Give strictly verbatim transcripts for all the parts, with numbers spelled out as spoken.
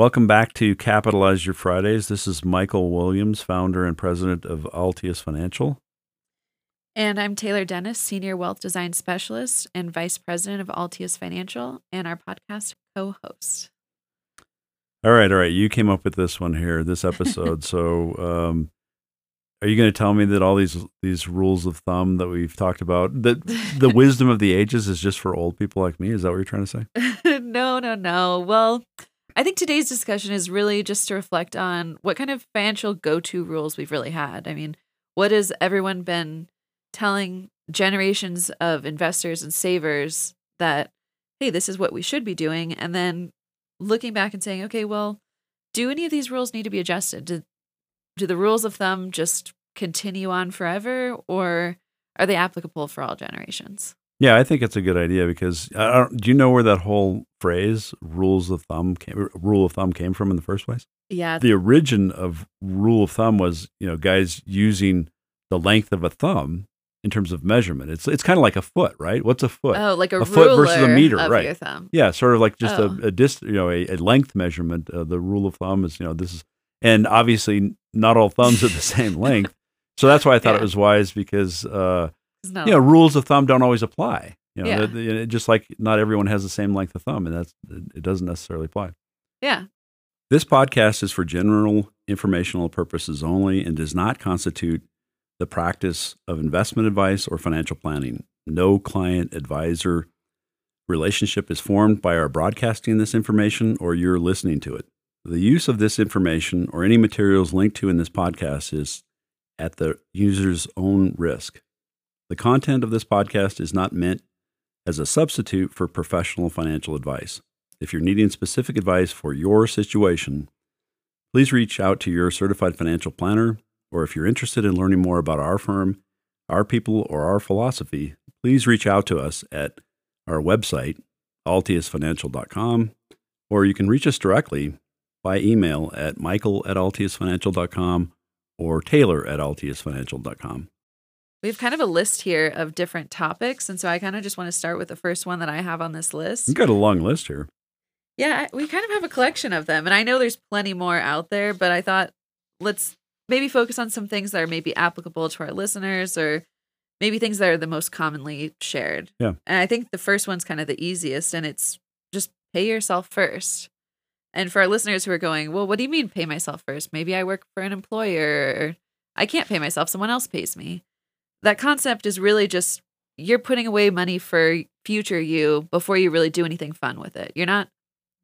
Welcome back to Capitalize Your Fridays. This is Michael Williams, founder and president of Altius Financial. And I'm Taylor Dennis, senior wealth design specialist and vice president of Altius Financial, and our podcast co-host. All right, all right. You came up with this one here, this episode. so um, are you going to tell me that all these these rules of thumb that we've talked about, that the wisdom of the ages is just for old people like me? Is that what you're trying to say? No, no, no. Well, I think today's discussion is really just to reflect on what kind of financial go-to rules we've really had. I mean, what has everyone been telling generations of investors and savers that, hey, this is what we should be doing, and then looking back and saying, okay, well, do any of these rules need to be adjusted? Do, do the rules of thumb just continue on forever, or are they applicable for all generations? Yeah, I think it's a good idea because I don't, do you know where that whole phrase "rules of thumb" came, rule of thumb came from in the first place? Yeah, the origin of rule of thumb was, you know, guys using the length of a thumb in terms of measurement. It's it's kind of like a foot, right? What's a foot? Oh, like a, a foot versus a meter, of right? Your thumb. Yeah, sort of like just oh. a, a dist, you know, a, a length measurement. Uh, the rule of thumb is, you know, this is, and obviously not all thumbs are the same length, so that's why I thought yeah. it was wise because. Uh, No. Yeah, you know, rules of thumb don't always apply. You know, yeah. they're, they're, just like not everyone has the same length of thumb, and that's it doesn't necessarily apply. Yeah. This podcast is for general informational purposes only and does not constitute the practice of investment advice or financial planning. No client advisor relationship is formed by our broadcasting this information or your listening to it. The use of this information or any materials linked to in this podcast is at the user's own risk. The content of this podcast is not meant as a substitute for professional financial advice. If you're needing specific advice for your situation, please reach out to your certified financial planner, or if you're interested in learning more about our firm, our people, or our philosophy, please reach out to us at our website, altius financial dot com, or you can reach us directly by email at michael at altius financial dot com or taylor at altius financial dot com. We have kind of a list here of different topics, and so I kind of just want to start with the first one that I have on this list. You got a long list here. Yeah, we kind of have a collection of them, and I know there's plenty more out there, but I thought let's maybe focus on some things that are maybe applicable to our listeners or maybe things that are the most commonly shared. Yeah. And I think the first one's kind of the easiest, and it's just pay yourself first. And for our listeners who are going, well, what do you mean pay myself first? Maybe I work for an employer, or I can't pay myself, someone else pays me. That concept is really just you're putting away money for future you before you really do anything fun with it. You're not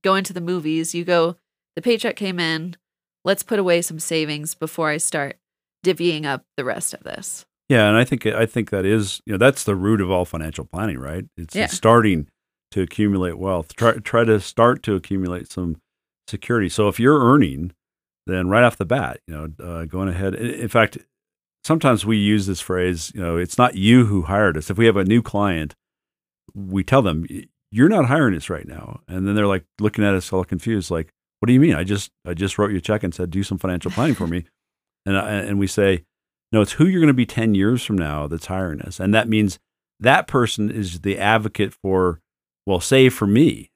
going to the movies. You go, the paycheck came in, let's put away some savings before I start divvying up the rest of this. Yeah, and I think I think that is, you know, that's the root of all financial planning, right? It's, yeah. it's starting to accumulate wealth. Try, try to start to accumulate some security. So if you're earning, then right off the bat, you know, uh, going ahead. In fact, sometimes we use this phrase, you know, it's not you who hired us. If we have a new client, we tell them, you're not hiring us right now. And then they're like looking at us all confused, like, what do you mean? I just I just wrote you a check and said, do some financial planning for me. And, I, and we say, no, it's who you're going to be ten years from now that's hiring us. And that means that person is the advocate for, well, save for me,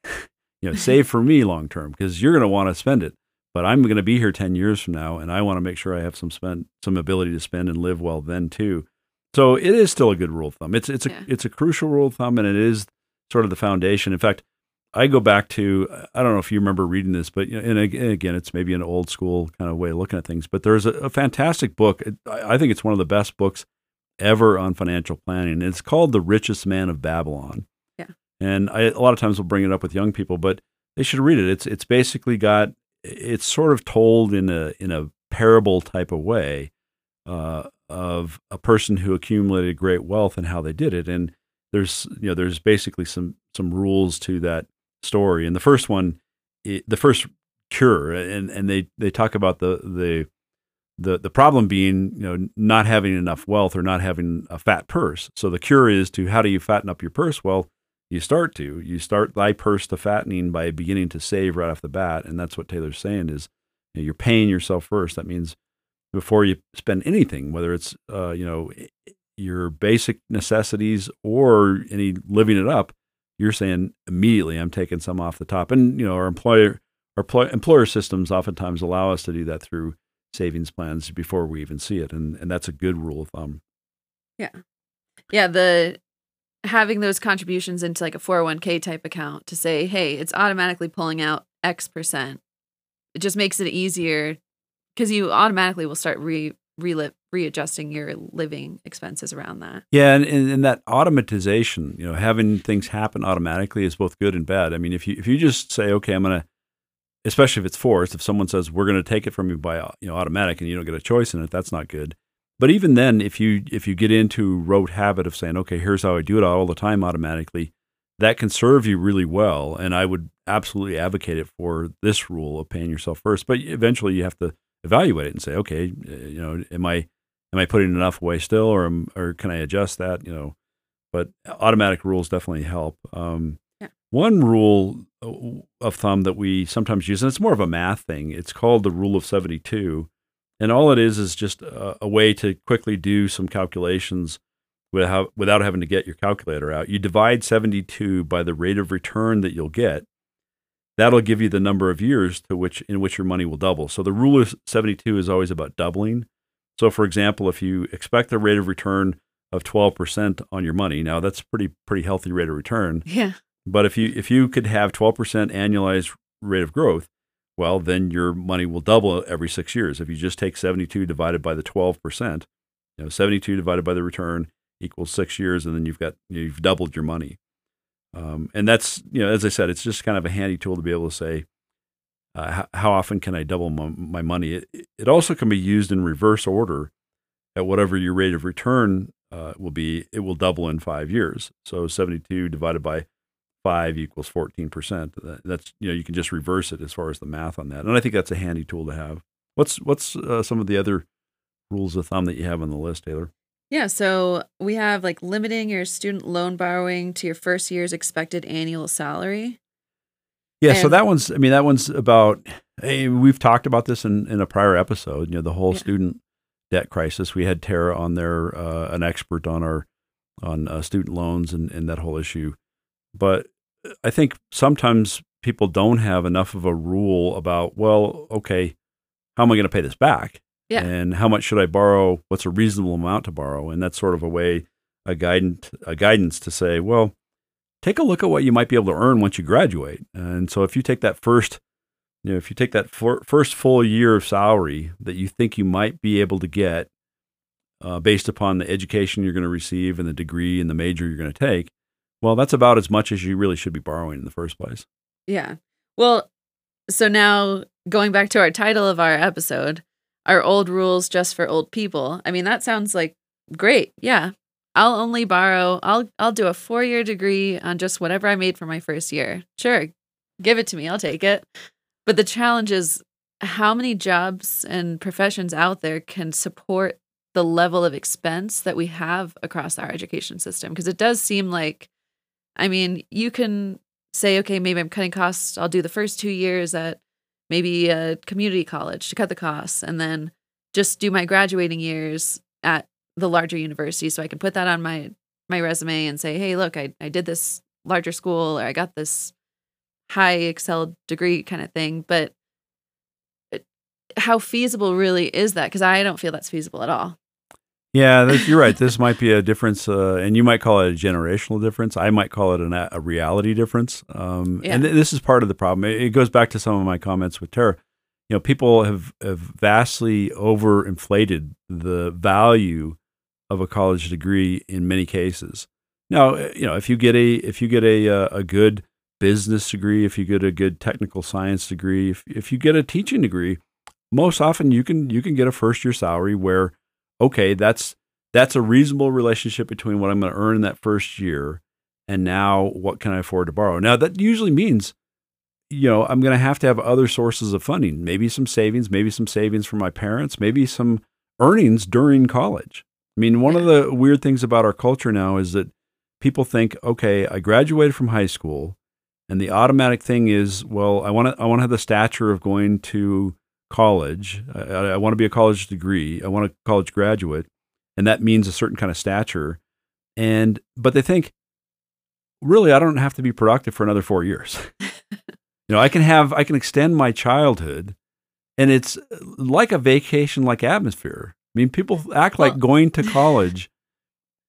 you know, save for me long-term because you're going to want to spend it. But I'm going to be here ten years from now, and I want to make sure I have some spend, some ability to spend and live well then too. So it is still a good rule of thumb. It's it's yeah. a it's a crucial rule of thumb, and it is sort of the foundation. In fact, I go back to I don't know if you remember reading this, but you know, and again, it's maybe an old school kind of way of looking at things. But there's a, a fantastic book. I think it's one of the best books ever on financial planning. And it's called The Richest Man of Babylon. Yeah. And I, a lot of times we'll bring it up with young people, but they should read it. It's it's basically got It's sort of told in a in a parable type of way uh, of a person who accumulated great wealth and how they did it. And there's you know there's basically some some rules to that story. And the first one, it, the first cure, and, and they, they talk about the the the the problem being you know not having enough wealth or not having a fat purse. So the cure is to how do you fatten up your purse? Well, You start to, you start thy purse to fattening by beginning to save right off the bat. And that's what Taylor's saying is you know, you're paying yourself first. That means before you spend anything, whether it's, uh, you know, your basic necessities or any living it up, you're saying immediately I'm taking some off the top. And, you know, our employer, Our employer systems oftentimes allow us to do that through savings plans before we even see it. And, and that's a good rule of thumb. Yeah. Yeah. The having those contributions into like a four oh one k type account to say, hey, it's automatically pulling out X percent. It just makes it easier because you automatically will start re, re readjusting your living expenses around that. Yeah. And, and, and that automatization, you know, having things happen automatically is both good and bad. I mean, if you, if you just say, okay, I'm going to, especially if it's forced, if someone says, we're going to take it from you by, you know, automatic and you don't get a choice in it, that's not good. But even then, if you if you get into rote habit of saying, okay, here's how I do it all the time automatically, that can serve you really well. And I would absolutely advocate it for this rule of paying yourself first. But eventually you have to evaluate it and say, okay, you know, am I am I putting enough away still, or am, or can I adjust that? You know, but automatic rules definitely help. Um, yeah. One rule of thumb that we sometimes use, and it's more of a math thing, it's called the rule of seventy-two. And all it is is just a, a way to quickly do some calculations without, without having to get your calculator out. You divide seventy-two by the rate of return that you'll get. That'll give you the number of years to which in which your money will double. So the rule of seventy-two is always about doubling. So for example, if you expect a rate of return of twelve percent on your money, now that's pretty pretty healthy rate of return. Yeah. But if you if you could have twelve percent annualized rate of growth, well, then your money will double every six years. If you just take seventy-two divided by the twelve percent, you know, seventy-two divided by the return equals six years, and then you've got you've doubled your money. Um, and that's, you know, as I said, it's just kind of a handy tool to be able to say, uh, how, how often can I double my, my money? It, it also can be used in reverse order. At whatever your rate of return uh, will be, it will double in five years. So seventy-two divided by five equals fourteen percent. That's, you know, you can just reverse it as far as the math on that. And I think that's a handy tool to have. What's, what's uh, some of the other rules of thumb that you have on the list, Taylor? Yeah. So we have like limiting your student loan borrowing to your first year's expected annual salary. Yeah. And so that one's, I mean, that one's about, hey, we've talked about this in, in a prior episode, you know, the whole yeah. student debt crisis. We had Tara on there, uh, an expert on our, on uh, student loans and, and that whole issue. But I think sometimes people don't have enough of a rule about, well, okay, how am I going to pay this back? Yeah. And how much should I borrow? What's a reasonable amount to borrow? And that's sort of a way, a guidance, a guidance to say, well, take a look at what you might be able to earn once you graduate. And so if you take that first, you know, if you take that for, first full year of salary that you think you might be able to get uh, based upon the education you're going to receive and the degree and the major you're going to take, well, that's about as much as you really should be borrowing in the first place. Yeah. Well, so now going back to our title of our episode, our old rules just for old people. I mean, that sounds like great. Yeah. I'll only borrow, I'll I'll do a four-year degree on just whatever I made for my first year. Sure. Give it to me. I'll take it. But the challenge is how many jobs and professions out there can support the level of expense that we have across our education system? Because it does seem like, I mean, you can say, okay, maybe I'm cutting costs. I'll do the first two years at maybe a community college to cut the costs and then just do my graduating years at the larger university so I can put that on my, my resume and say, hey, look, I, I did this larger school or I got this high Excel degree kind of thing. But it, how feasible really is that? Because I don't feel that's feasible at all. Yeah, that, you're right. This might be a difference, uh, and you might call it a generational difference. I might call it an, a reality difference. Um, yeah. And th this is part of the problem. It, it goes back to some of my comments with Tara. You know, people have, have vastly overinflated the value of a college degree in many cases. Now, you know, if you get a if you get a a good business degree, if you get a good technical science degree, if if you get a teaching degree, most often you can you can get a first year salary where, okay, that's that's a reasonable relationship between what I'm going to earn in that first year and now what can I afford to borrow. Now, that usually means, you know, I'm going to have to have other sources of funding, maybe some savings, maybe some savings from my parents, maybe some earnings during college. I mean, one of the weird things about our culture now is that people think, okay, I graduated from high school and the automatic thing is, well, I want to I want to have the stature of going to college. I, I want to be a college degree. I want a college graduate. And that means a certain kind of stature. And, but they think, really, I don't have to be productive for another four years. You know, I can have, I can extend my childhood, and it's like a vacation-like atmosphere. I mean, people act well, like going to college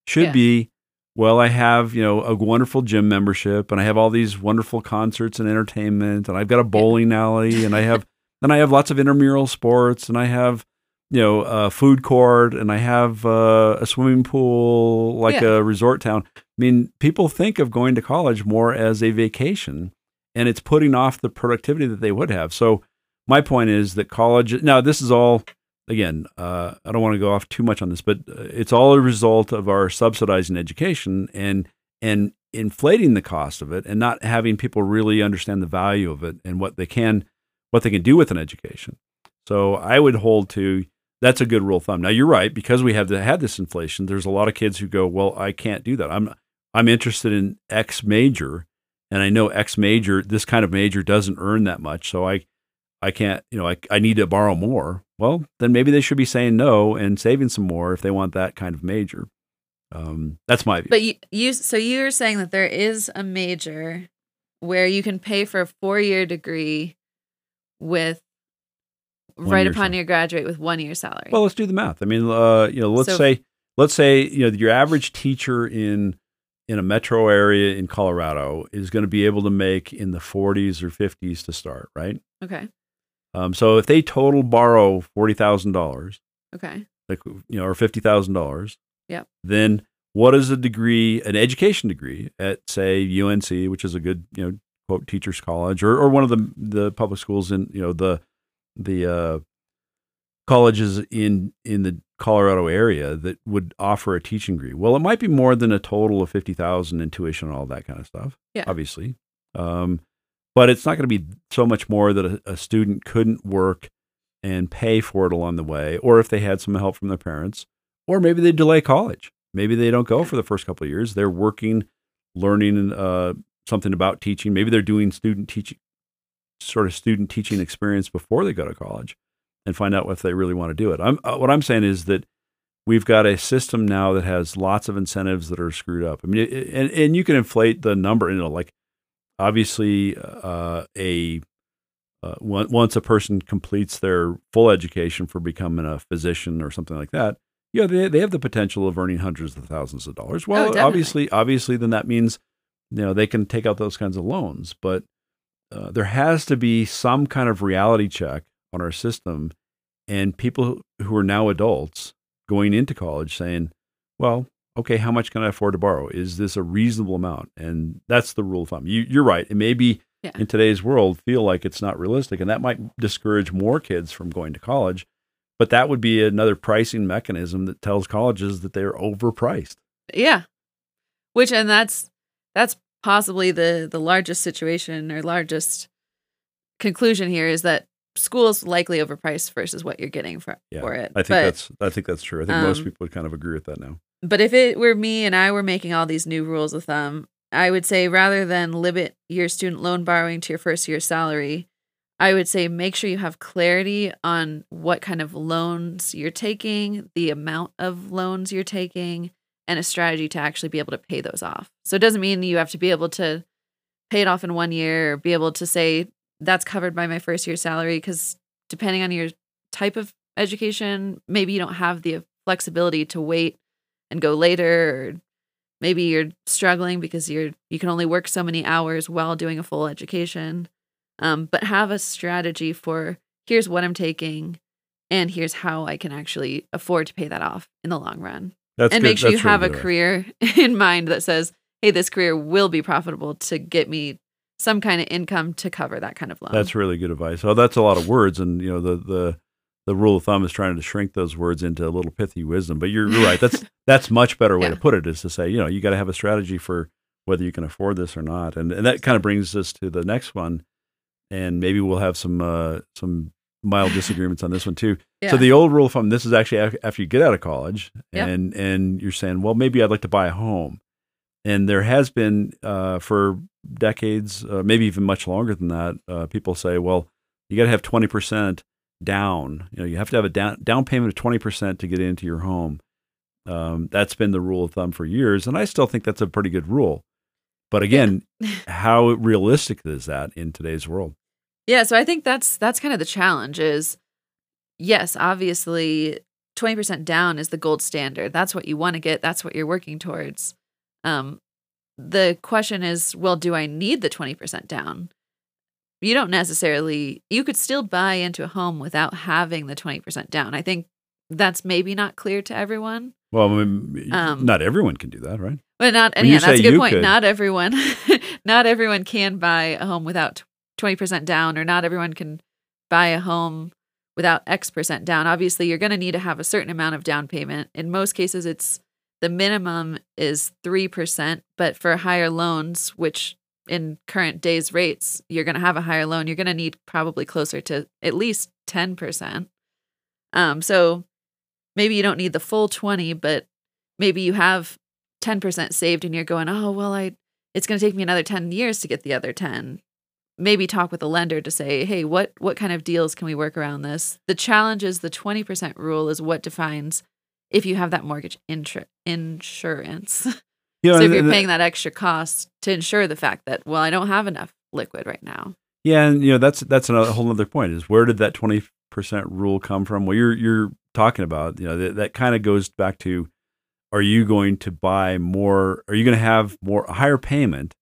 should yeah. be, well, I have, you know, a wonderful gym membership, and I have all these wonderful concerts and entertainment, and I've got a bowling alley, and I have, and I have lots of intramural sports, and I have, you know, a food court, and I have uh, a swimming pool, like yeah. a resort town. I mean, people think of going to college more as a vacation, and it's putting off the productivity that they would have. So my point is that college, now this is all, again, uh, I don't want to go off too much on this, but it's all a result of our subsidizing education and and inflating the cost of it, and not having people really understand the value of it and what they can what they can do with an education. So I would hold to, that's a good rule of thumb. Now you're right, because we have had this inflation, there's a lot of kids who go, well, I can't do that. I'm I'm interested in X major, and I know X major, this kind of major doesn't earn that much, so I I can't, you know, I, I need to borrow more. Well, then maybe they should be saying no and saving some more if they want that kind of major. Um, that's my view. But you, you, so you're saying that there is a major where you can pay for a four-year degree with one right upon salary. Your graduate with one year salary. Well, let's do the math. I mean, uh, you know, let's so, say, let's say, you know, your average teacher in in a metro area in Colorado is going to be able to make in the forties or fifties to start, right? Okay. Um, so if they total borrow forty thousand dollars, okay, like, you know, or fifty thousand dollars, yeah, then what is a degree, an education degree at, say, U N C, which is a good, you know, quote, teacher's college, or, or one of the the public schools in, you know, the the uh, colleges in in the Colorado area that would offer a teaching degree? Well, it might be more than a total of fifty thousand dollars in tuition and all that kind of stuff. Yeah, obviously. Um, But it's not going to be so much more that a, a student couldn't work and pay for it along the way, or if they had some help from their parents, or maybe they delay college. Maybe they don't go for the first couple of years. They're working, learning uh, something about teaching. Maybe they're doing student teaching, sort of student teaching experience before they go to college, and find out if they really want to do it. I'm, uh, what I'm saying is that we've got a system now that has lots of incentives that are screwed up. I mean, it, and and you can inflate the number, you know, like, obviously, uh, a uh, once a person completes their full education for becoming a physician or something like that, yeah, they they have the potential of earning hundreds of thousands of dollars. Well, oh, definitely. obviously, obviously, then that means, you know, they can take out those kinds of loans. But uh, there has to be some kind of reality check on our system, and people who are now adults going into college saying, well, okay, how much can I afford to borrow? Is this a reasonable amount? And that's the rule of thumb. You, you're right. It may be yeah. in today's world feel like it's not realistic, and that might discourage more kids from going to college, but that would be another pricing mechanism that tells colleges that they're overpriced. Yeah. Which, and that's, that's possibly the, the largest situation or largest conclusion here, is that school's likely overpriced versus what you're getting for, yeah, for it. I think but, that's, I think that's true. I think um, most people would kind of agree with that now. But if it were me and I were making all these new rules of thumb, I would say, rather than limit your student loan borrowing to your first year's salary, I would say make sure you have clarity on what kind of loans you're taking, the amount of loans you're taking, and a strategy to actually be able to pay those off. So it doesn't mean you have to be able to pay it off in one year or be able to say that's covered by my first year's salary, because depending on your type of education, maybe you don't have the flexibility to wait and go later, or maybe you're struggling because you're you can only work so many hours while doing a full education. Um, but have a strategy for, here's what I'm taking, and here's how I can actually afford to pay that off in the long run. That's and good. Make sure That's you have really a good. Career in mind that says, hey, this career will be profitable to get me some kind of income to cover that kind of loan. That's really good advice. Well, that's a lot of words, and you know the the. The rule of thumb is trying to shrink those words into a little pithy wisdom, but you're, you're right. That's that's much better way yeah. to put it, is to say, you know, you got to have a strategy for whether you can afford this or not, and and that kind of brings us to the next one, and maybe we'll have some uh, some mild disagreements on this one too. Yeah. So the old rule of thumb, this is actually after you get out of college, yep. and and you're saying, well, maybe I'd like to buy a home, and there has been uh, for decades, uh, maybe even much longer than that, uh, people say, well, you got to have twenty percent. Down, you know, you have to have a down down payment of twenty percent to get into your home. Um, that's been the rule of thumb for years, and I still think that's a pretty good rule. But again, how realistic is that in today's world? Yeah, so I think that's that's kind of the challenge is, yes, obviously twenty percent down is the gold standard. That's what you want to get. That's what you're working towards. Um, the question is, well, do I need the twenty percent down? You don't necessarily, you could still buy into a home without having the twenty percent down. I think that's maybe not clear to everyone. Well, I mean, um, not everyone can do that, right? But not, and yeah, that's a good point. Could. Not everyone, not everyone can buy a home without twenty percent down, or not everyone can buy a home without X percent down. Obviously, you're going to need to have a certain amount of down payment. In most cases, it's the minimum is three percent, but for higher loans, which in current day's rates, you're going to have a higher loan, you're going to need probably closer to at least ten percent. Um, so maybe you don't need the full twenty, but maybe you have ten percent saved and you're going, oh, well, I it's going to take me another ten years to get the other ten. Maybe talk with the lender to say, hey, what what kind of deals can we work around this? The challenge is the twenty percent rule is what defines if you have that mortgage insur- insurance. You know, so if you're paying that extra cost to ensure the fact that, well, I don't have enough liquid right now. Yeah, and you know that's that's another whole other point is where did that twenty percent rule come from? Well, you're you're talking about, you know, that, that kind of goes back to, are you going to buy more? Are you going to have more higher payment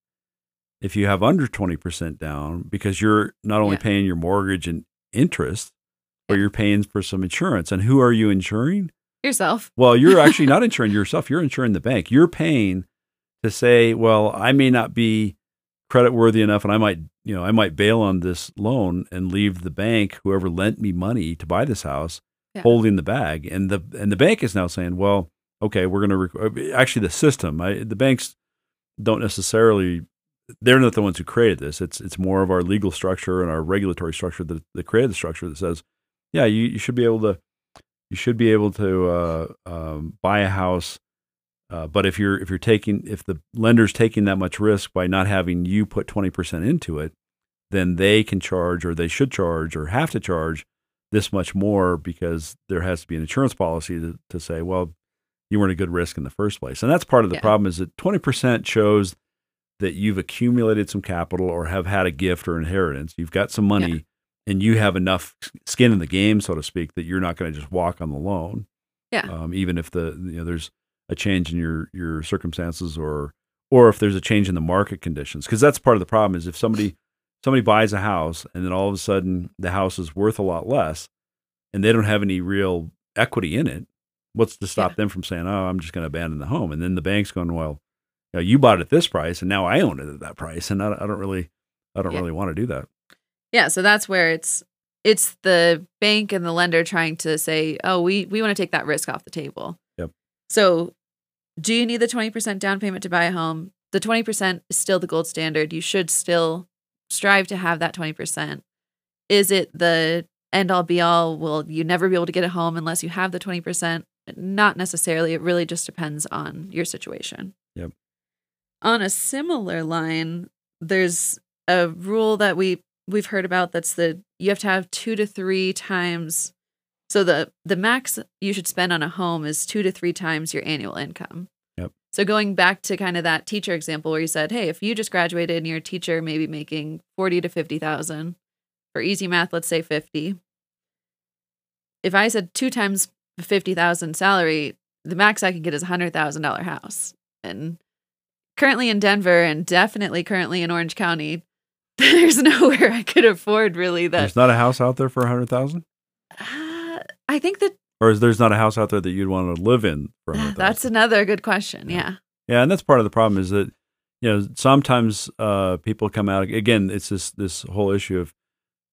if you have under twenty percent down because you're not only yeah. paying your mortgage and interest, but yeah. you're paying for some insurance. And who are you insuring? Yourself. Well, you're actually not insuring yourself. You're insuring the bank. You're paying to say, well, I may not be credit worthy enough, and I might, you know, I might bail on this loan and leave the bank, whoever lent me money to buy this house, yeah. holding the bag. And the and the bank is now saying, well, okay, we're going rec- to actually the system. I, the banks don't necessarily. They're not the ones who created this. It's it's more of our legal structure and our regulatory structure that, that created the structure that says, yeah, you, you should be able to you should be able to uh, um, buy a house, uh, but if you're if you're taking if the lender's taking that much risk by not having you put twenty percent into it, then they can charge or they should charge or have to charge this much more because there has to be an insurance policy to, to say, well, you weren't a good risk in the first place, and that's part of the yeah. problem is that twenty percent shows that you've accumulated some capital or have had a gift or inheritance. You've got some money yeah. and you have enough skin in the game, so to speak, that you're not going to just walk on the loan. Yeah. Um, even if the you know there's a change in your your circumstances or or if there's a change in the market conditions, because that's part of the problem is if somebody somebody buys a house and then all of a sudden the house is worth a lot less and they don't have any real equity in it, what's to stop yeah. them from saying, oh, I'm just going to abandon the home? And then the bank's going, well, you know, you bought it at this price and now I own it at that price. And I don't, I don't really, I don't yeah. really want to do that. Yeah. So that's where it's, it's the bank and the lender trying to say, oh, we, we want to take that risk off the table. Yep. So do you need the twenty percent down payment to buy a home? The twenty percent is still the gold standard. You should still strive to have that twenty percent. Is it the end all be all? Will you never be able to get a home unless you have the twenty percent? Not necessarily. It really just depends on your situation. Yep. On a similar line, there's a rule that we we've heard about that's the you have to have two to three times. So the the max you should spend on a home is two to three times your annual income. Yep. So going back to kind of that teacher example where you said, hey, if you just graduated and you're a teacher, maybe making forty to fifty thousand, for easy math, let's say fifty. If I said two times fifty thousand salary, the max I can get is a hundred thousand dollar house. And currently in Denver and definitely currently in Orange County, there's nowhere I could afford really that. There's not a house out there for one hundred thousand dollars? Uh, I think that. Or is there's not a house out there that you'd want to live in for one hundred thousand dollars? That's another good question. Yeah. yeah. Yeah. And that's part of the problem is that, you know, sometimes uh, people come out, again, it's this, this whole issue of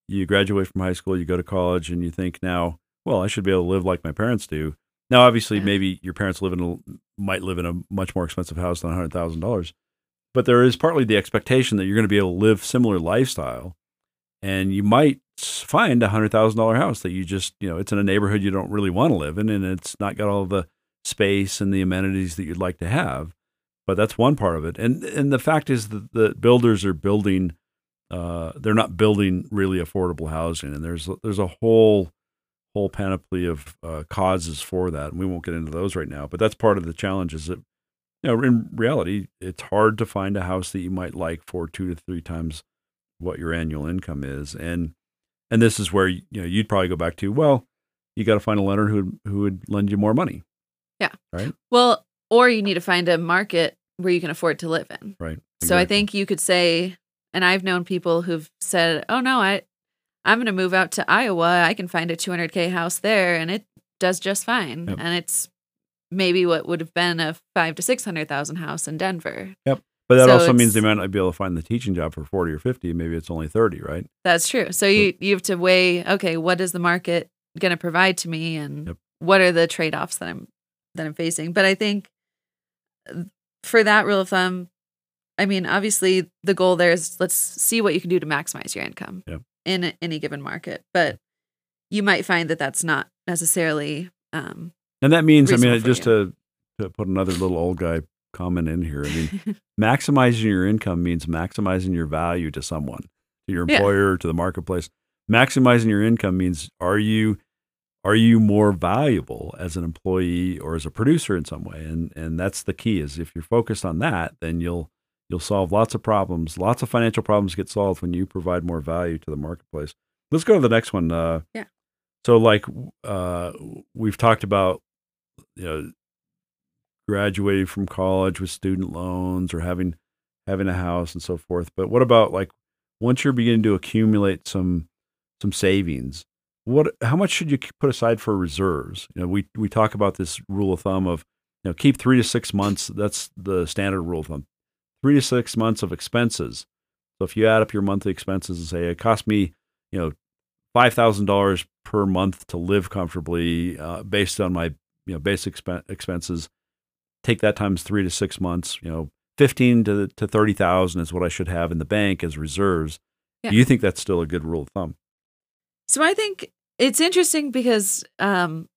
you graduate from high school, you go to college and you think now, well, I should be able to live like my parents do. Now, obviously, yeah. maybe your parents live in a, might live in a much more expensive house than one hundred thousand dollars, but there is partly the expectation that you're going to be able to live similar lifestyle, and you might find a one hundred thousand dollars house that you just, you know, it's in a neighborhood you don't really want to live in, and it's not got all the space and the amenities that you'd like to have, but that's one part of it. And and the fact is that the builders are building, uh, they're not building really affordable housing, and there's there's a whole... whole panoply of uh, causes for that, and we won't get into those right now. But that's part of the challenge: is that Now, in reality, it's hard to find a house that you might like for two to three times what your annual income is. And and this is where, you know, you'd probably go back to, well, you got to find a lender who who would lend you more money. Yeah. Right. Well, or you need to find a market where you can afford to live in. Right. Exactly. So I think you could say, and I've known people who've said, oh no, I, I'm going to move out to Iowa. I can find a two hundred K house there and it does just fine. Yep. And it's maybe what would have been a five to six hundred thousand house in Denver. Yep. But that so also means they might not be able to find the teaching job for forty or fifty. Maybe it's only thirty, right? That's true. So, so you, you have to weigh, okay, what is the market going to provide to me, and yep. what are the trade-offs that I'm that I'm facing? But I think for that rule of thumb, I mean, obviously the goal there is let's see what you can do to maximize your income yep. in a, any given market. But you might find that that's not necessarily. Um, and that means, I mean, just to, to put another little old guy comment in here. I mean, maximizing your income means maximizing your value to someone, to your employer, yeah. to the marketplace. Maximizing your income means are you are you more valuable as an employee or as a producer in some way? And and that's the key, is if you're focused on that, then you'll you'll solve lots of problems. Lots of financial problems get solved when you provide more value to the marketplace. Let's go to the next one. Uh, yeah. So, like uh, we've talked about, you know, graduated from college with student loans or having having a house and so forth. But what about, like, once you're beginning to accumulate some some savings, what how much should you put aside for reserves? You know, we we talk about this rule of thumb of, you know, keep three to six months. That's the standard rule of thumb. Three to six months of expenses. So if you add up your monthly expenses and say it cost me, you know, five thousand dollars per month to live comfortably, uh, based on my, you know, basic exp- expenses. Take that times three to six months, you know, fifteen to to thirty thousand is what I should have in the bank as reserves. Yeah. Do you think that's still a good rule of thumb? So I think it's interesting because um,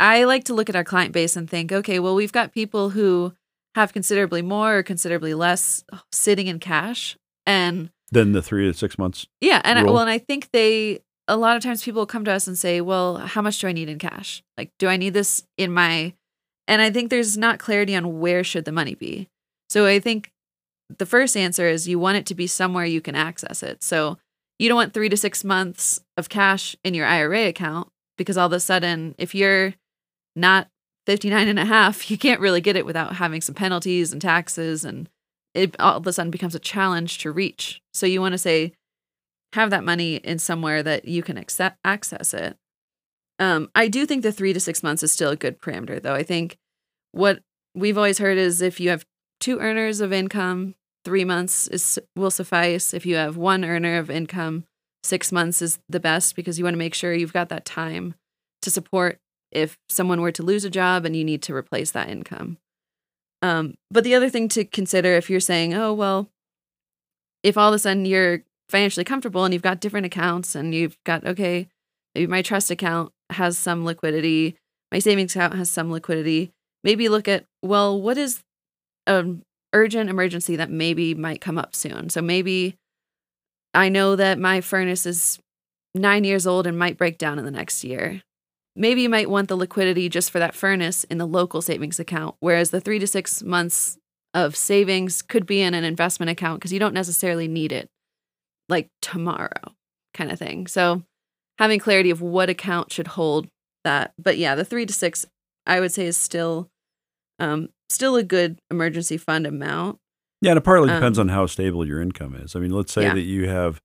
I like to look at our client base and think, okay, well, we've got people who have considerably more or considerably less sitting in cash, and then the three to six months. Yeah, and I, well, and I think they a lot of times people come to us and say, well, how much do I need in cash? Like, do I need this in my And I think there's not clarity on where should the money be. So I think the first answer is you want it to be somewhere you can access it. So you don't want three to six months of cash in your I R A account, because all of a sudden, if you're not fifty-nine and a half, you can't really get it without having some penalties and taxes. And it all of a sudden becomes a challenge to reach. So you want to say, have that money in somewhere that you can accept, access it. Um, I do think the three to six months is still a good parameter, though. I think what we've always heard is if you have two earners of income, three months is will suffice. If you have one earner of income, six months is the best, because you want to make sure you've got that time to support if someone were to lose a job and you need to replace that income. Um, but the other thing to consider, if you're saying, oh, well, if all of a sudden you're financially comfortable and you've got different accounts and you've got, okay, maybe my trust account has some liquidity, my savings account has some liquidity, maybe look at, well, what is an urgent emergency that maybe might come up soon? So maybe I know that my furnace is nine years old and might break down in the next year. Maybe you might want the liquidity just for that furnace in the local savings account, whereas the three to six months of savings could be in an investment account because you don't necessarily need it like tomorrow kind of thing. So having clarity of what account should hold that. But yeah, the three to six, I would say, is still um, still a good emergency fund amount. Yeah, and it partly um, depends on how stable your income is. I mean, let's say yeah. that you have,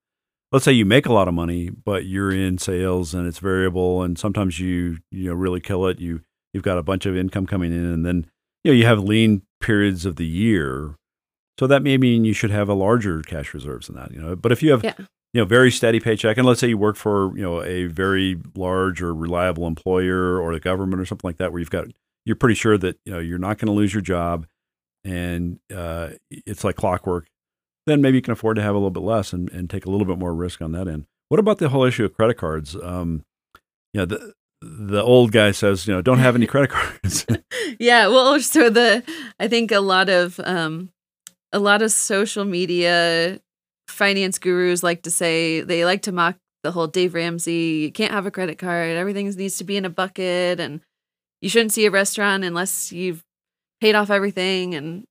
let's say you make a lot of money, but you're in sales and it's variable, and sometimes you you know really kill it. You you've got a bunch of income coming in, and then you know you have lean periods of the year, so that may mean you should have a larger cash reserves than that. You know, but if you have yeah. you know, very steady paycheck, and let's say you work for, you know, a very large or reliable employer or the government or something like that, where you've got, you're pretty sure that, you know, you're not going to lose your job and uh, it's like clockwork, then maybe you can afford to have a little bit less and, and take a little bit more risk on that end. What about the whole issue of credit cards? Um, you know, the, the old guy says, you know, don't have any credit cards. yeah. Well, so the, I think a lot of, um, a lot of social media finance gurus like to say, they like to mock the whole Dave Ramsey, you can't have a credit card, everything needs to be in a bucket, and you shouldn't see a restaurant unless you've paid off everything. And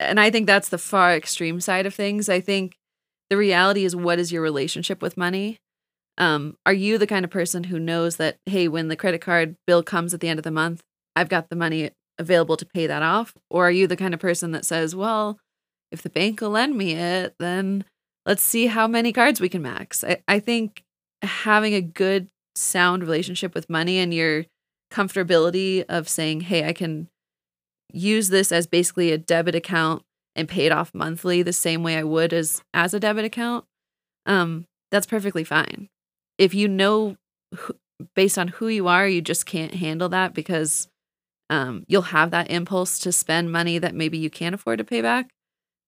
and I think that's the far extreme side of things. I think the reality is, what is your relationship with money? Um, are you the kind of person who knows that, hey, when the credit card bill comes at the end of the month, I've got the money available to pay that off? Or are you the kind of person that says, well, if the bank will lend me it, then let's see how many cards we can max. I, I think having a good, sound relationship with money and your comfortability of saying, hey, I can use this as basically a debit account and pay it off monthly the same way I would as as a debit account, um, that's perfectly fine. If you know, who, based on who you are, you just can't handle that because um, you'll have that impulse to spend money that maybe you can't afford to pay back,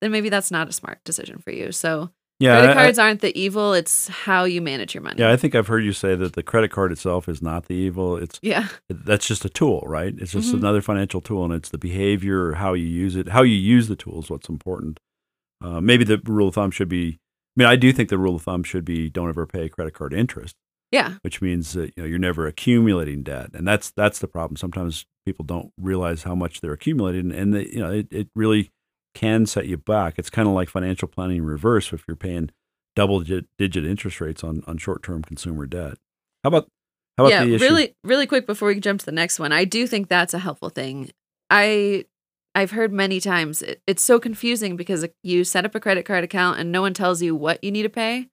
then maybe that's not a smart decision for you. So yeah, credit cards I, I, aren't the evil. It's how you manage your money. Yeah, I think I've heard you say that the credit card itself is not the evil. It's yeah. That's just a tool, right? It's just mm-hmm. another financial tool, and it's the behavior, how you use it, how you use the tool is what's important. Uh, maybe the rule of thumb should be, I mean, I do think the rule of thumb should be don't ever pay credit card interest. Yeah. Which means that, you know, you're never accumulating debt. And that's that's the problem. Sometimes people don't realize how much they're accumulating, and they, you know, it, it really can set you back. It's kind of like financial planning in reverse if you're paying double digit interest rates on, on short-term consumer debt. How about how about yeah, the issue? Really, really quick before we jump to the next one, I do think that's a helpful thing. I, I've heard many times, it, it's so confusing because you set up a credit card account and no one tells you what you need to pay.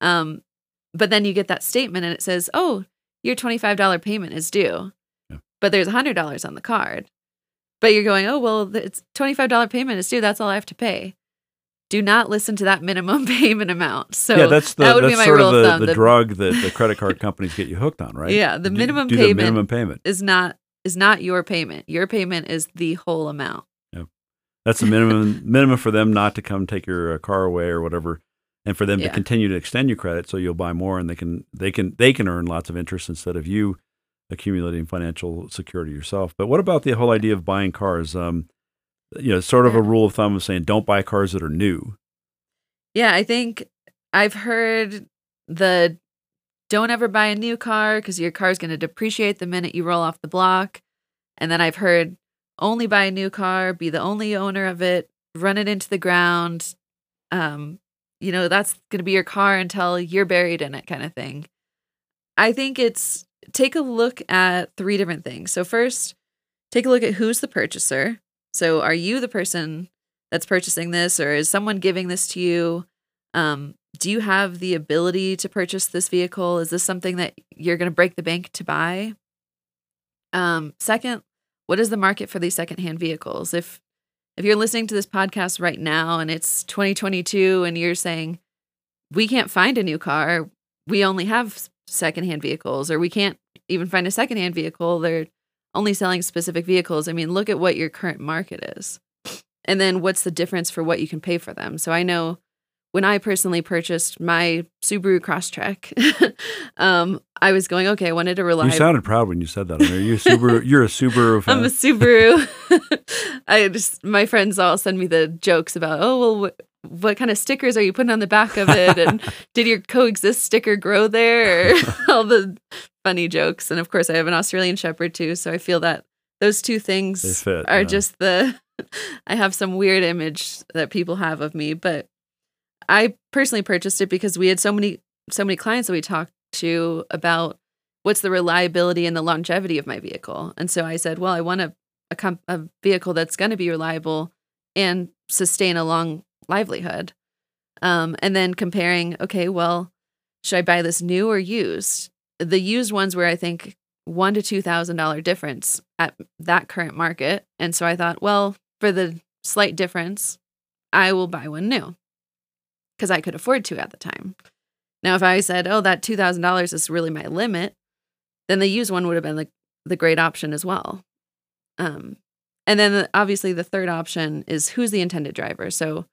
Um, but then you get that statement and it says, oh, your twenty-five dollars payment is due, yeah. but there's one hundred dollars on the card. But you're going, oh, well, it's twenty-five dollars payment is due. That's all I have to pay. Do not listen to that minimum payment amount. So yeah, that's the, that would that's be my sort rule of the, thumb, the, the drug that the credit card companies get you hooked on, right? Yeah, the do, minimum do payment, the minimum payment. Is, not, is not your payment. Your payment is the whole amount. Yeah. That's the minimum minimum for them not to come take your uh, car away or whatever, and for them yeah. to continue to extend your credit so you'll buy more, and they can they can, they can earn lots of interest instead of you accumulating financial security yourself. But what about the whole idea of buying cars? Um, you know, sort of a rule of thumb of saying don't buy cars that are new. Yeah, I think I've heard the don't ever buy a new car because your car's going to depreciate the minute you roll off the block. And then I've heard only buy a new car, be the only owner of it, run it into the ground. Um, you know, that's going to be your car until you're buried in it, kind of thing. I think it's take a look at three different things. So first, take a look at who's the purchaser. So are you the person that's purchasing this, or is someone giving this to you? Um, do you have the ability to purchase this vehicle? Is this something that you're going to break the bank to buy? Um, second, what is the market for these secondhand vehicles? If if you're listening to this podcast right now and it's twenty twenty-two and you're saying, we can't find a new car, we only have secondhand vehicles, or we can't even find a secondhand vehicle, they're only selling specific vehicles. I mean, look at what your current market is. And then what's the difference for what you can pay for them? So I know when I personally purchased my Subaru Crosstrek, um, I was going, okay, I wanted to rely. You sounded proud when you said that. I mean, you're, a Subaru, you're a Subaru fan. I'm a Subaru. I just, my friends all send me the jokes about, oh, well, wh- what kind of stickers are you putting on the back of it? And did your coexist sticker grow there? Or all the funny jokes. And of course I have an Australian Shepherd too. So I feel that those two things fit, are yeah. just the, I have some weird image that people have of me, but I personally purchased it because we had so many, so many clients that we talked to about what's the reliability and the longevity of my vehicle. And so I said, well, I want a, a, comp- a vehicle that's going to be reliable and sustain a long livelihood. Um, and then comparing, okay, well, should I buy this new or used? The used ones were, I think, one to two thousand dollar difference at that current market. And so I thought, well, for the slight difference, I will buy one new because I could afford to at the time. Now, if I said, oh, that two thousand dollars is really my limit, then the used one would have been the, the great option as well. Um, and then the, obviously the third option is who's the intended driver. So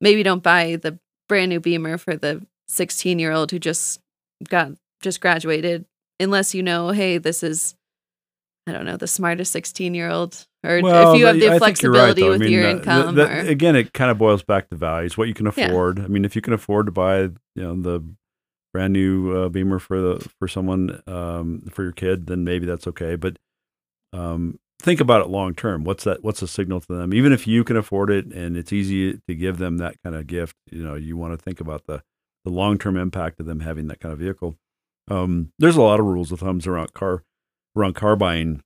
maybe don't buy the brand new Beamer for the sixteen-year-old who just got just graduated, unless you know, hey, this is, I don't know, the smartest sixteen-year-old, or well, if you have the I flexibility right, with I mean, your income. That, that, or, again, it kind of boils back to values, what you can afford. Yeah. I mean, if you can afford to buy, you know, the brand new uh, Beamer for the for someone um, for your kid, then maybe that's okay. But um, think about it long term. What's that? What's the signal to them? Even if you can afford it and it's easy to give them that kind of gift, you know, you want to think about the, the long term impact of them having that kind of vehicle. Um, there's a lot of rules of thumbs around car around car buying,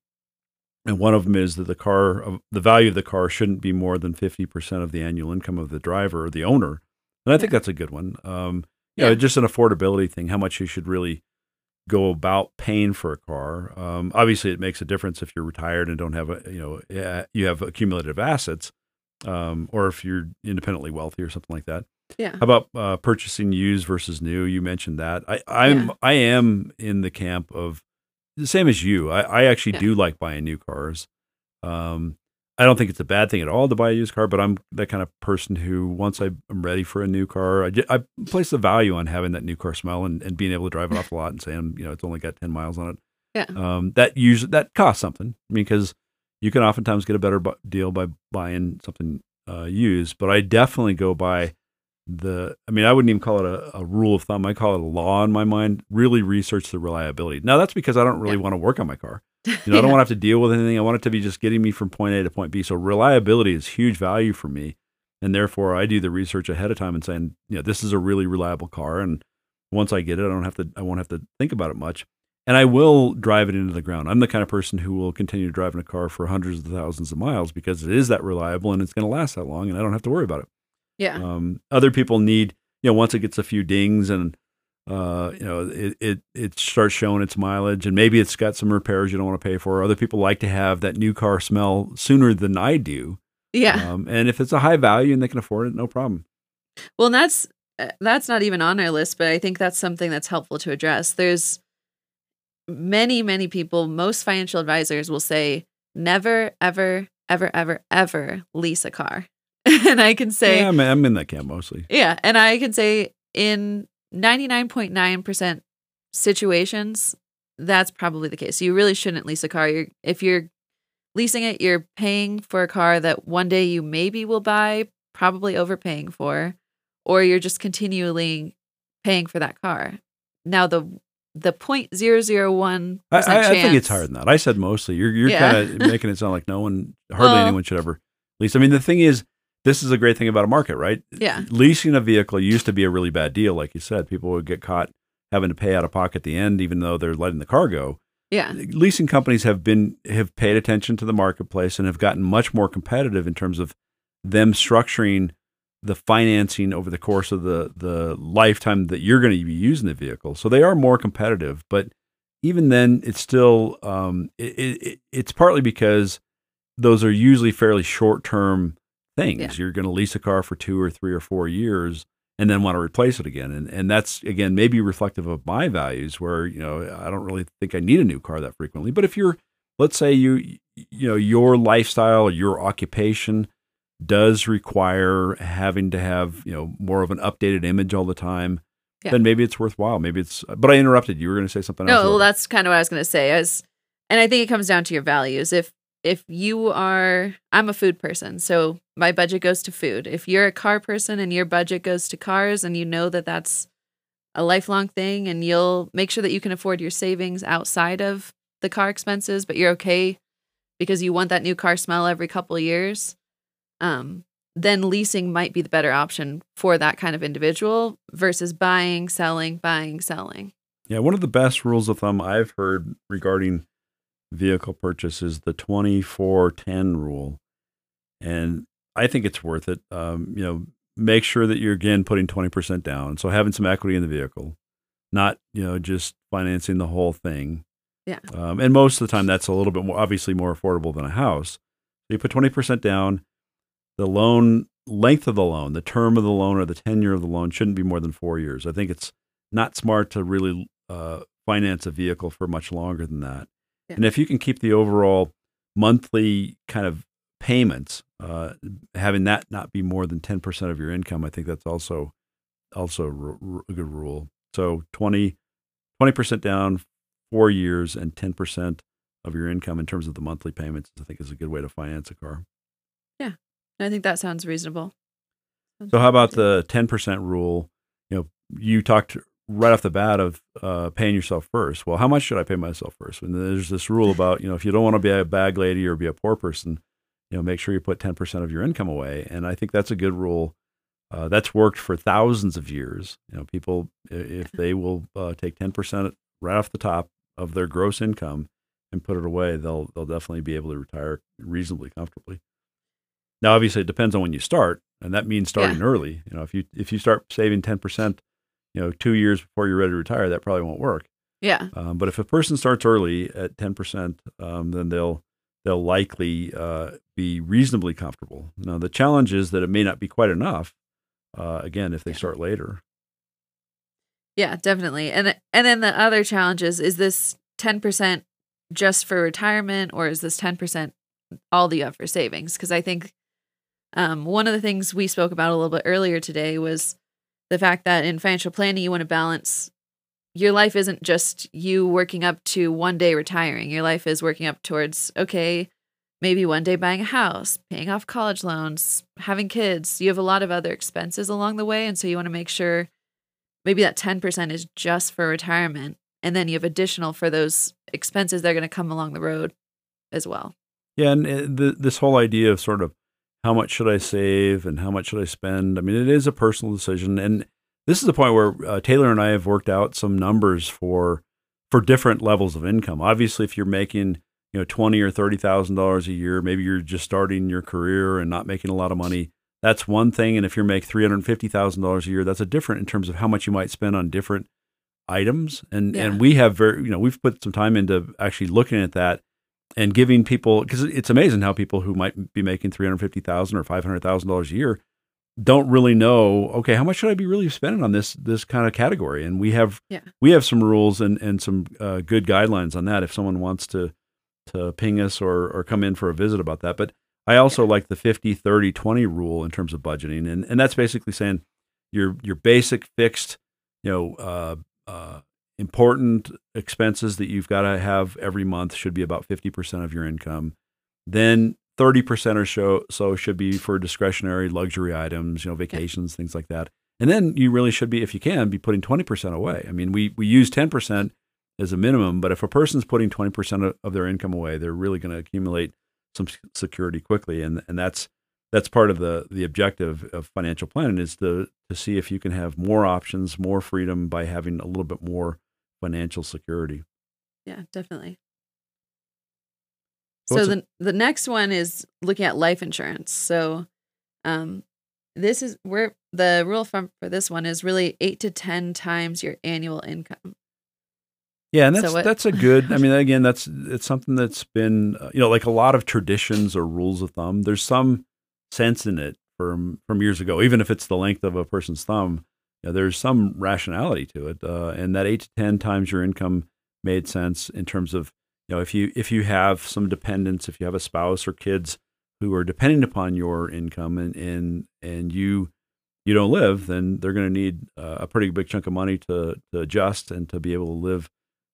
and one of them is that the car, the value of the car, shouldn't be more than fifty percent of the annual income of the driver or the owner. And I think that's a good one. Um, you yeah. know, just an affordability thing. How much you should really go about paying for a car. Um, obviously, it makes a difference if you're retired and don't have a, you know, you have accumulative assets, um, or if you're independently wealthy or something like that. Yeah. How about uh, purchasing used versus new? You mentioned that. I, I'm yeah. I am in the camp of the same as you. I, I actually yeah. do like buying new cars. Um, I don't think it's a bad thing at all to buy a used car, but I'm that kind of person who, once I'm ready for a new car, I, just, I place the value on having that new car smell and, and being able to drive it off the lot and saying, you know, it's only got ten miles on it. Yeah. Um, that usually, that costs something. I mean, because you can oftentimes get a better bu- deal by buying something uh, used, but I definitely go by the, I mean, I wouldn't even call it a, a rule of thumb. I call it a law in my mind. Really research the reliability. Now, that's because I don't really yeah. want to work on my car. You know, yeah. I don't want to have to deal with anything. I want it to be just getting me from point A to point B. So reliability is huge value for me. And therefore, I do the research ahead of time and saying, you know, this is a really reliable car. And once I get it, I don't have to, I won't have to think about it much. And I will drive it into the ground. I'm the kind of person who will continue driving a car for hundreds of thousands of miles because it is that reliable and it's going to last that long and I don't have to worry about it. Yeah. Um, other people need, you know, once it gets a few dings and, Uh, you know, it, it, it starts showing its mileage and maybe it's got some repairs you don't want to pay for. Other people like to have that new car smell sooner than I do. Yeah. Um, and if it's a high value and they can afford it, no problem. Well, and that's, that's not even on our list, but I think that's something that's helpful to address. There's many, many people, most financial advisors will say, never, ever, ever, ever, ever lease a car. And I can say, yeah, I'm, I'm in that camp mostly. Yeah. And I can say in ninety-nine point nine percent situations, that's probably the case. You really shouldn't lease a car. You're, if you're leasing it, you're paying for a car that one day you maybe will buy, probably overpaying for, or you're just continually paying for that car. Now, the the zero point zero zero one percent I, I, chance... I think it's higher than that. I said mostly. You're, you're yeah. kind of making it sound like no one, hardly well, anyone should ever lease. I mean, the thing is, this is a great thing about a market, right? Yeah. Leasing a vehicle used to be a really bad deal. Like you said, people would get caught having to pay out of pocket at the end, even though they're letting the car go. Yeah. Leasing companies have been, have paid attention to the marketplace and have gotten much more competitive in terms of them structuring the financing over the course of the, the lifetime that you're going to be using the vehicle. So they are more competitive, but even then it's still, um, it, it, it's partly because those are usually fairly short-term things. Yeah. You're going to lease a car for two or three or four years and then want to replace it again. And and that's, again, maybe reflective of my values where, you know, I don't really think I need a new car that frequently. But if you're, let's say you, you know, your lifestyle, your occupation does require having to have, you know, more of an updated image all the time, yeah. then maybe it's worthwhile. Maybe it's, but I interrupted. You were going to say something else. No, well, that's kind of what I was going to say. I was, and I think it comes down to your values. If, If you are, I'm a food person, so my budget goes to food. If you're a car person and your budget goes to cars and you know that that's a lifelong thing and you'll make sure that you can afford your savings outside of the car expenses, but you're okay because you want that new car smell every couple of years, um, then leasing might be the better option for that kind of individual versus buying, selling, buying, selling. Yeah, one of the best rules of thumb I've heard regarding vehicle purchase is the twenty-four ten rule. And I think it's worth it. Um, you know, make sure that you're again putting twenty percent down. So having some equity in the vehicle, not, you know, just financing the whole thing. Yeah. Um, and most of the time that's a little bit more, obviously more affordable than a house. You put twenty percent down, the loan length of the loan, the term of the loan or the tenure of the loan shouldn't be more than four years. I think it's not smart to really uh, finance a vehicle for much longer than that. Yeah. And if you can keep the overall monthly kind of payments, uh, having that not be more than ten percent of your income, I think that's also also r- r- a good rule. So twenty, twenty percent down, four years, and ten percent of your income in terms of the monthly payments, I think is a good way to finance a car. Yeah, I think that sounds reasonable. Sounds so how about the ten percent rule? You know, you talked right off the bat of uh, paying yourself first. Well, how much should I pay myself first? And there's this rule about, you know, if you don't want to be a bag lady or be a poor person, you know, make sure you put ten percent of your income away. And I think that's a good rule. Uh, that's worked for thousands of years. You know, people, if they will uh, take ten percent right off the top of their gross income and put it away, they'll they'll definitely be able to retire reasonably comfortably. Now, obviously, it depends on when you start, and that means starting yeah. early. You know, if you if you start saving ten percent, you know, two years before you're ready to retire, that probably won't work. Yeah. Um, but if a person starts early at ten percent, um, then they'll they'll likely uh, be reasonably comfortable. Now, the challenge is that it may not be quite enough. Uh, again, if they yeah. start later. Yeah, definitely. And and then the other challenge is, is this ten percent just for retirement, or is this ten percent all the up for savings? Because I think um, one of the things we spoke about a little bit earlier today was the fact that in financial planning, you want to balance. Your life isn't just you working up to one day retiring. Your life is working up towards, okay, maybe one day buying a house, paying off college loans, having kids. You have a lot of other expenses along the way. And so you want to make sure maybe that ten percent is just for retirement. And then you have additional for those expenses that are going to come along the road as well. Yeah. And the, this whole idea of sort of how much should I save and how much should I spend? I mean, it is a personal decision. And this is the point where uh, Taylor and I have worked out some numbers for for different levels of income. Obviously, if you're making you know, twenty or thirty thousand dollars a year. Maybe you're just starting your career and not making a lot of money. That's one thing. And if you make three hundred fifty thousand dollars a year, that's a different in terms of how much you might spend on different items. And yeah. and we have very, you know, we've put some time into actually looking at that and giving people, because it's amazing how people who might be making three hundred fifty thousand or five hundred thousand dollars a year don't really know. Okay, how much should I be really spending on this this kind of category? And we have yeah. we have some rules and and some uh, good guidelines on that. If someone wants to. to ping us or or come in for a visit about that. But I also yeah. like the fifty, thirty, twenty rule in terms of budgeting. And and that's basically saying your your basic fixed, you know, uh, uh, important expenses that you've got to have every month should be about fifty percent of your income. Then thirty percent or so, so should be for discretionary luxury items, you know, vacations, yeah. things like that. And then you really should be, if you can, be putting twenty percent away. I mean, we we use ten percent as a minimum, but if a person's putting twenty percent of their income away, they're really going to accumulate some security quickly. And and that's that's part of the the objective of financial planning, is to to see if you can have more options, more freedom by having a little bit more financial security. Yeah, definitely. So, so the a- the next one is looking at life insurance. So um, this is where the rule of thumb for this one is really eight to ten times your annual income. Yeah, and that's so that's a good. I mean, again, that's it's something that's been uh, you know, like a lot of traditions or rules of thumb. There's some sense in it from from years ago, even if it's the length of a person's thumb. You know, there's some rationality to it, uh, and that eight to ten times your income made sense in terms of, you know, if you if you have some dependents, if you have a spouse or kids who are depending upon your income, and and and you. you don't live, then they're going to need uh, a pretty big chunk of money to to adjust and to be able to live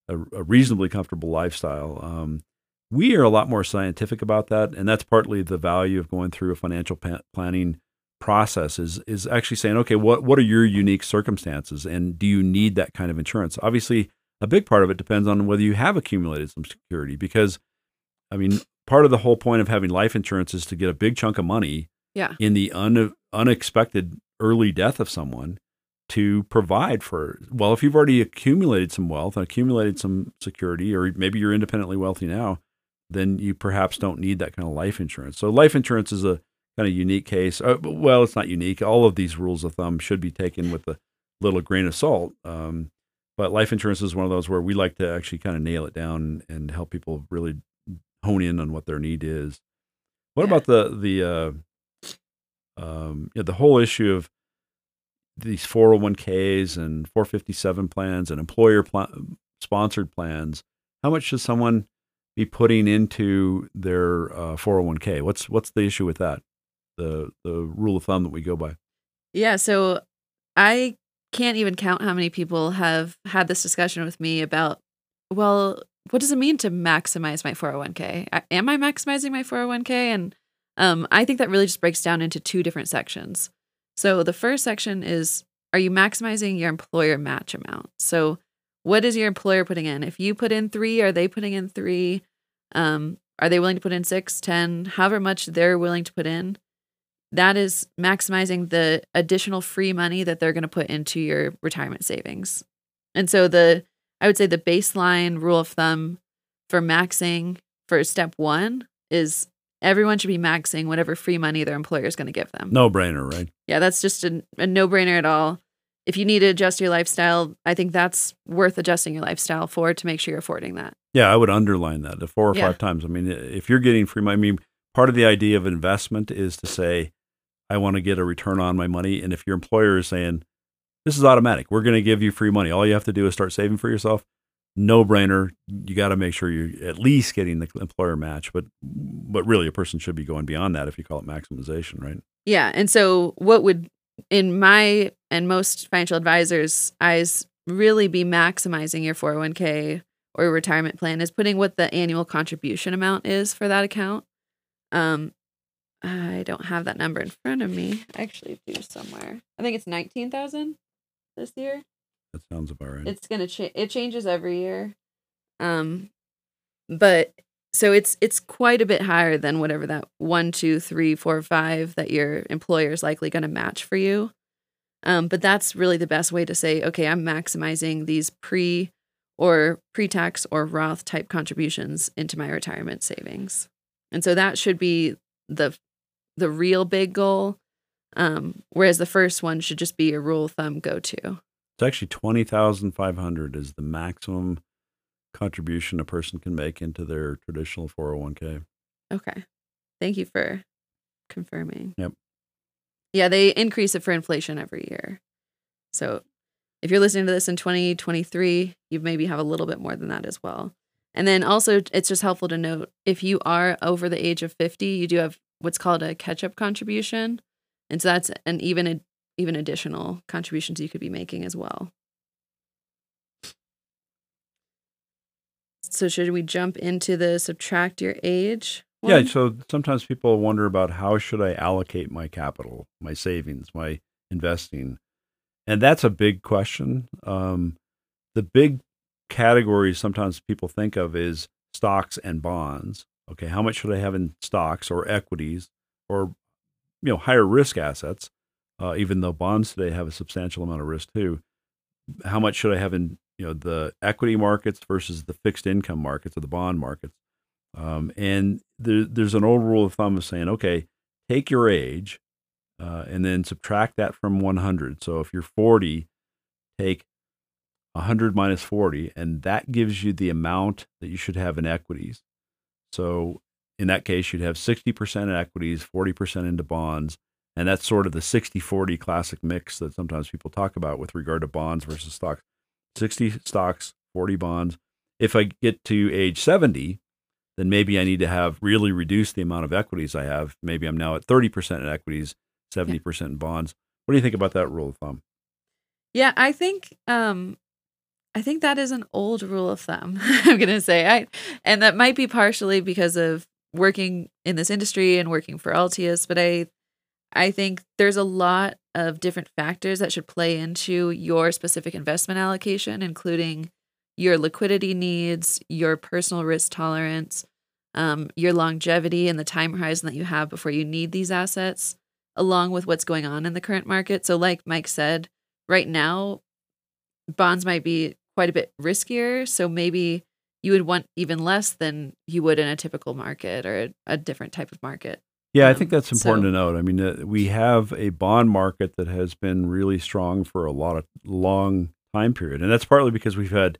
a, a reasonably comfortable lifestyle. Um, we are a lot more scientific about that. And that's partly the value of going through a financial pa- planning process is, is actually saying, okay, what, what are your unique circumstances? And do you need that kind of insurance? Obviously, a big part of it depends on whether you have accumulated some security, because I mean, part of the whole point of having life insurance is to get a big chunk of money yeah. in the un- unexpected early death of someone to provide for. Well, if you've already accumulated some wealth and accumulated some security, or maybe you're independently wealthy now, then you perhaps don't need that kind of life insurance. So life insurance is a kind of unique case. Uh, well, it's not unique. All of these rules of thumb should be taken with a little grain of salt. Um, but life insurance is one of those where we like to actually kind of nail it down and help people really hone in on what their need is. What yeah. about the, the, uh, Um, you know, the whole issue of these four oh one k's and four fifty-seven plans and employer pl- sponsored plans. How much should someone be putting into their uh, four oh one k? What's what's the issue with that? The the rule of thumb that we go by. Yeah, so I can't even count how many people have had this discussion with me about, well, what does it mean to maximize my four oh one k? I, am I maximizing my four oh one k? And Um, I think that really just breaks down into two different sections. So the first section is are you maximizing your employer match amount? So what is your employer putting in? If you put in three, are they putting in three? Um, are they willing to put in six, ten, however much they're willing to put in? That is maximizing the additional free money that they're going to put into your retirement savings. And so the, I would say the baseline rule of thumb for maxing for step one is everyone should be maxing whatever free money their employer is going to give them. No brainer, right? Yeah, that's just a, a no brainer at all. If you need to adjust your lifestyle, I think that's worth adjusting your lifestyle for to make sure you're affording that. Yeah, I would underline that the four or yeah. five times. I mean, if you're getting free money, I mean, part of the idea of investment is to say, I want to get a return on my money. And if your employer is saying, this is automatic, we're going to give you free money, all you have to do is start saving for yourself, no brainer. You got to make sure you're at least getting the employer match, but but really a person should be going beyond that if you call it maximization, right? Yeah. And so what would, in my and most financial advisors' eyes, really be maximizing your four oh one k or your retirement plan is putting what the annual contribution amount is for that account. Um, I don't have that number in front of me. I actually do somewhere. I think it's nineteen thousand this year. That sounds about right. It's going to change. It changes every year. Um, but so it's, it's quite a bit higher than whatever that one, two, three, four, five that your employer is likely going to match for you. Um, but that's really the best way to say, okay, I'm maximizing these pre or pre-tax or Roth type contributions into my retirement savings. And so that should be the, the real big goal. Um, whereas the first one should just be a rule of thumb go-to. It's actually twenty thousand five hundred dollars is the maximum contribution a person can make into their traditional four oh one k. Okay. Thank you for confirming. Yep. Yeah, they increase it for inflation every year. So if you're listening to this in twenty twenty-three, you maybe have a little bit more than that as well. And then also, it's just helpful to note, if you are over the age of fifty, you do have what's called a catch-up contribution. And so that's an even a even additional contributions you could be making as well. So should we jump into the subtract your age one? Yeah, so sometimes people wonder about how should I allocate my capital, my savings, my investing. And that's a big question. Um, the big categories sometimes people think of is stocks and bonds. Okay, how much should I have in stocks or equities or, you know, higher risk assets? Uh, even though bonds today have a substantial amount of risk too, how much should I have in, you know, the equity markets versus the fixed income markets or the bond markets? Um, and there, there's an old rule of thumb of saying, okay, take your age uh, and then subtract that from one hundred. So if you're forty, take one hundred minus forty, and that gives you the amount that you should have in equities. So in that case, you'd have sixty percent in equities, forty percent into bonds. And that's sort of the sixty forty classic mix that sometimes people talk about with regard to bonds versus stocks. sixty stocks, forty bonds. If I get to age seventy, then maybe I need to have really reduced the amount of equities I have. Maybe I'm now at thirty percent in equities, seventy percent in bonds. What do you think about that rule of thumb? Yeah, I think um, I think that is an old rule of thumb, I'm going to say. I, and that might be partially because of working in this industry and working for Altius, but I I think there's a lot of different factors that should play into your specific investment allocation, including your liquidity needs, your personal risk tolerance, um, your longevity and the time horizon that you have before you need these assets, along with what's going on in the current market. So like Mike said, right now, bonds might be quite a bit riskier. So maybe you would want even less than you would in a typical market or a, a different type of market. Yeah, I think that's important um, so, to note. I mean, uh, we have a bond market that has been really strong for a lot of long time period. And that's partly because we've had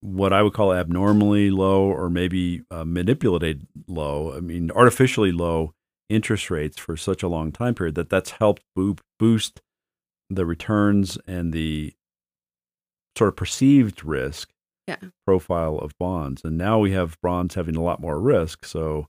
what I would call abnormally low or maybe uh, manipulated low, I mean, artificially low interest rates for such a long time period that that's helped bo- boost the returns and the sort of perceived risk yeah. profile of bonds. And now we have bonds having a lot more risk. So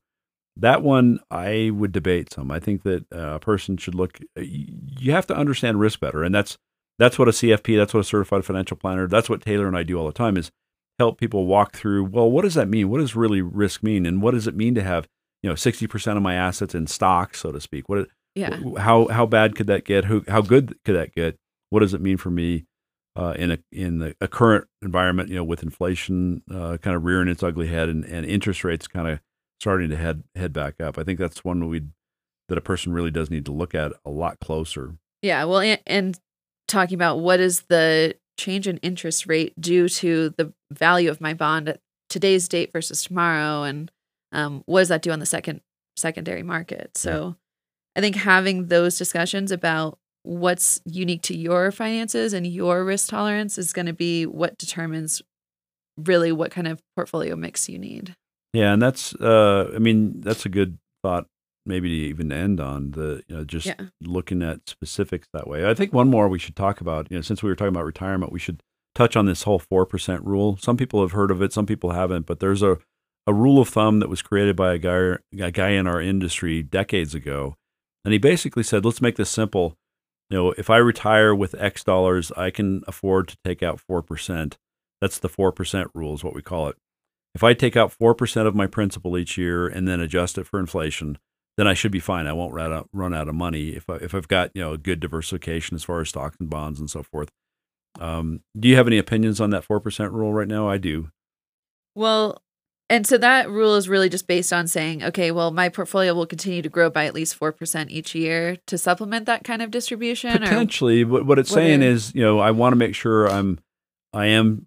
that one, I would debate some. I think that a person should look, you have to understand risk better. And that's that's what a C F P, that's what a certified financial planner, that's what Taylor and I do all the time is help people walk through, well, what does that mean? What does really risk mean? And what does it mean to have, you know, sixty percent of my assets in stock, so to speak? What, yeah. how how bad could that get? Who, how good could that get? what does it mean for me uh, in a in the a current environment, you know, with inflation uh, kind of rearing its ugly head and, and interest rates kind of starting to head head back up. I think that's one we that a person really does need to look at a lot closer. Yeah, well, and, and talking about what is the change in interest rate due to the value of my bond at today's date versus tomorrow, and um, what does that do on the second secondary market? So yeah. I think having those discussions about what's unique to your finances and your risk tolerance is going to be what determines really what kind of portfolio mix you need. Yeah, and that's uh, I mean, that's a good thought maybe to even end on, the you know just yeah. looking at specifics that way. I think one more we should talk about, you know, since we were talking about retirement, we should touch on this whole four percent rule. Some people have heard of it, some people haven't, but there's a, a rule of thumb that was created by a guy, a guy in our industry decades ago. And he basically said, let's make this simple. You know, if I retire with X dollars, I can afford to take out four percent. That's the four percent rule is what we call it. If I take out four percent of my principal each year and then adjust it for inflation, then I should be fine. I won't run out, run out of money if, I, if I've got, you know, a good diversification as far as stocks and bonds and so forth. Um, do you have any opinions on that four percent rule right now? I do. Well, and so that rule is really just based on saying, okay, well, my portfolio will continue to grow by at least four percent each year to supplement that kind of distribution. Potentially, or what, what it's what saying it, is, you know, I want to make sure I'm, I am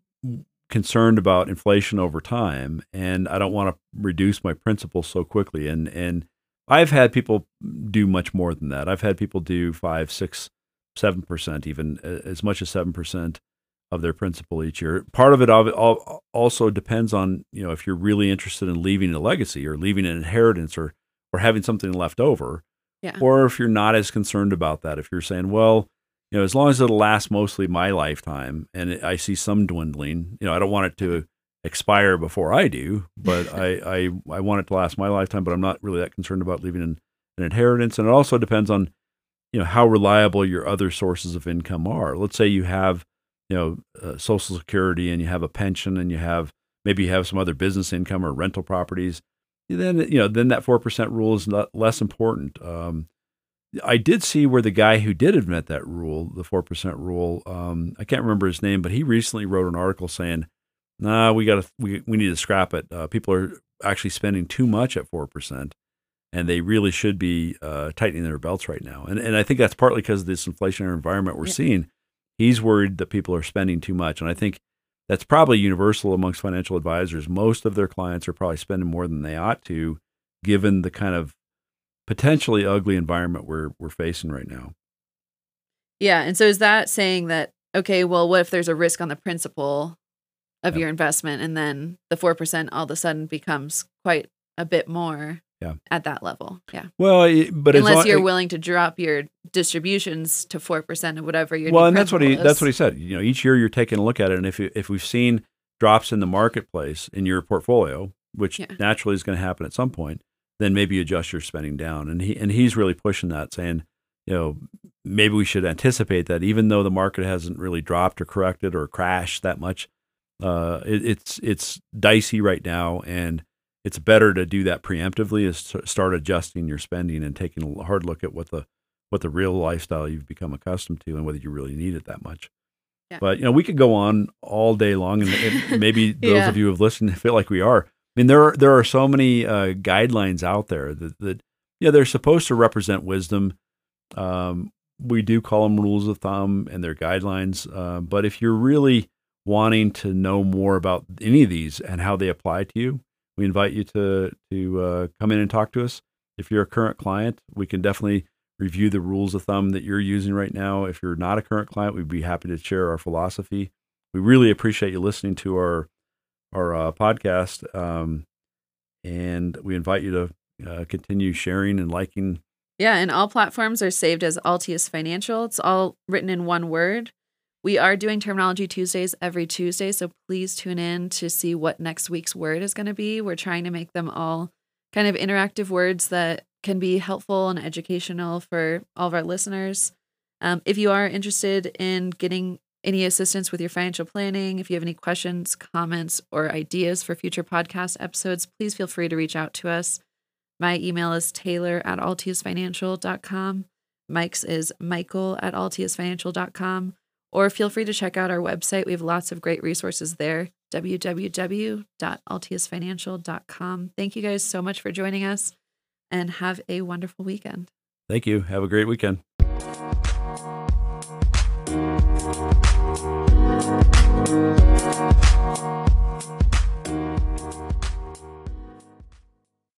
concerned about inflation over time, and I don't want to reduce my principal so quickly. And, and I've had people do much more than that. I've had people do five, six, seven percent, even as much as seven percent of their principal each year. Part of it also depends on, you know, if you're really interested in leaving a legacy or leaving an inheritance or, or having something left over, yeah. or if you're not as concerned about that, if you're saying, well, you know, as long as it'll last mostly my lifetime and I see some dwindling, you know, I don't want it to expire before I do, but I, I, I want it to last my lifetime, but I'm not really that concerned about leaving an, an inheritance. And it also depends on, you know, how reliable your other sources of income are. Let's say you have, you know, uh, Social Security, and you have a pension, and you have, maybe you have some other business income or rental properties, then, you know, then that four percent rule is not less important. Um, I did see where the guy who did invent that rule, the four percent rule, um, I can't remember his name, but he recently wrote an article saying, nah, we got to, we, we need to scrap it. Uh, people are actually spending too much at four percent. And they really should be uh, tightening their belts right now. And and I think that's partly because of this inflationary environment we're yeah. seeing. He's worried that people are spending too much. And I think that's probably universal amongst financial advisors. Most of their clients are probably spending more than they ought to, given the kind of potentially ugly environment we're we're facing right now. Yeah. And so is that saying that, okay, well, what if there's a risk on the principal of yeah. your investment, and then the four percent all of a sudden becomes quite a bit more? Yeah. At that level. Yeah. Well, but unless long, you're willing to drop your distributions to four percent or whatever you're doing. Well, and that's what he is. that's what he said. You know, each year you're taking a look at it, and if you, if we've seen drops in the marketplace in your portfolio, which yeah. naturally is going to happen at some point, then maybe you adjust your spending down. And he and he's really pushing that, saying, you know, maybe we should anticipate that even though the market hasn't really dropped or corrected or crashed that much, uh it, it's it's dicey right now, and it's better to do that preemptively, is to start adjusting your spending and taking a hard look at what the what the real lifestyle you've become accustomed to and whether you really need it that much. Yeah. But you know, we could go on all day long, and, and maybe those yeah. of you who have listened feel like we are. I mean, there are, there are so many uh, guidelines out there that, that yeah, they're supposed to represent wisdom. Um, we do call them rules of thumb, and they're guidelines. Uh, but if you're really wanting to know more about any of these and how they apply to you, we invite you to to uh, come in and talk to us. If you're a current client, we can definitely review the rules of thumb that you're using right now. If you're not a current client, we'd be happy to share our philosophy. We really appreciate you listening to our our uh, podcast, um, and we invite you to uh, continue sharing and liking. Yeah, and all platforms are saved as Altius Financial. It's all written in one word. We are doing Terminology Tuesdays every Tuesday, so please tune in to see what next week's word is going to be. We're trying to make them all kind of interactive words that can be helpful and educational for all of our listeners. Um, if you are interested in getting any assistance with your financial planning, if you have any questions, comments, or ideas for future podcast episodes, please feel free to reach out to us. My email is taylor at altius financial dot com. Mike's is Michael at altius financial dot com, or feel free to check out our website. We have lots of great resources there, w w w dot altius financial dot com. Thank you guys so much for joining us, and have a wonderful weekend. Thank you. Have a great weekend.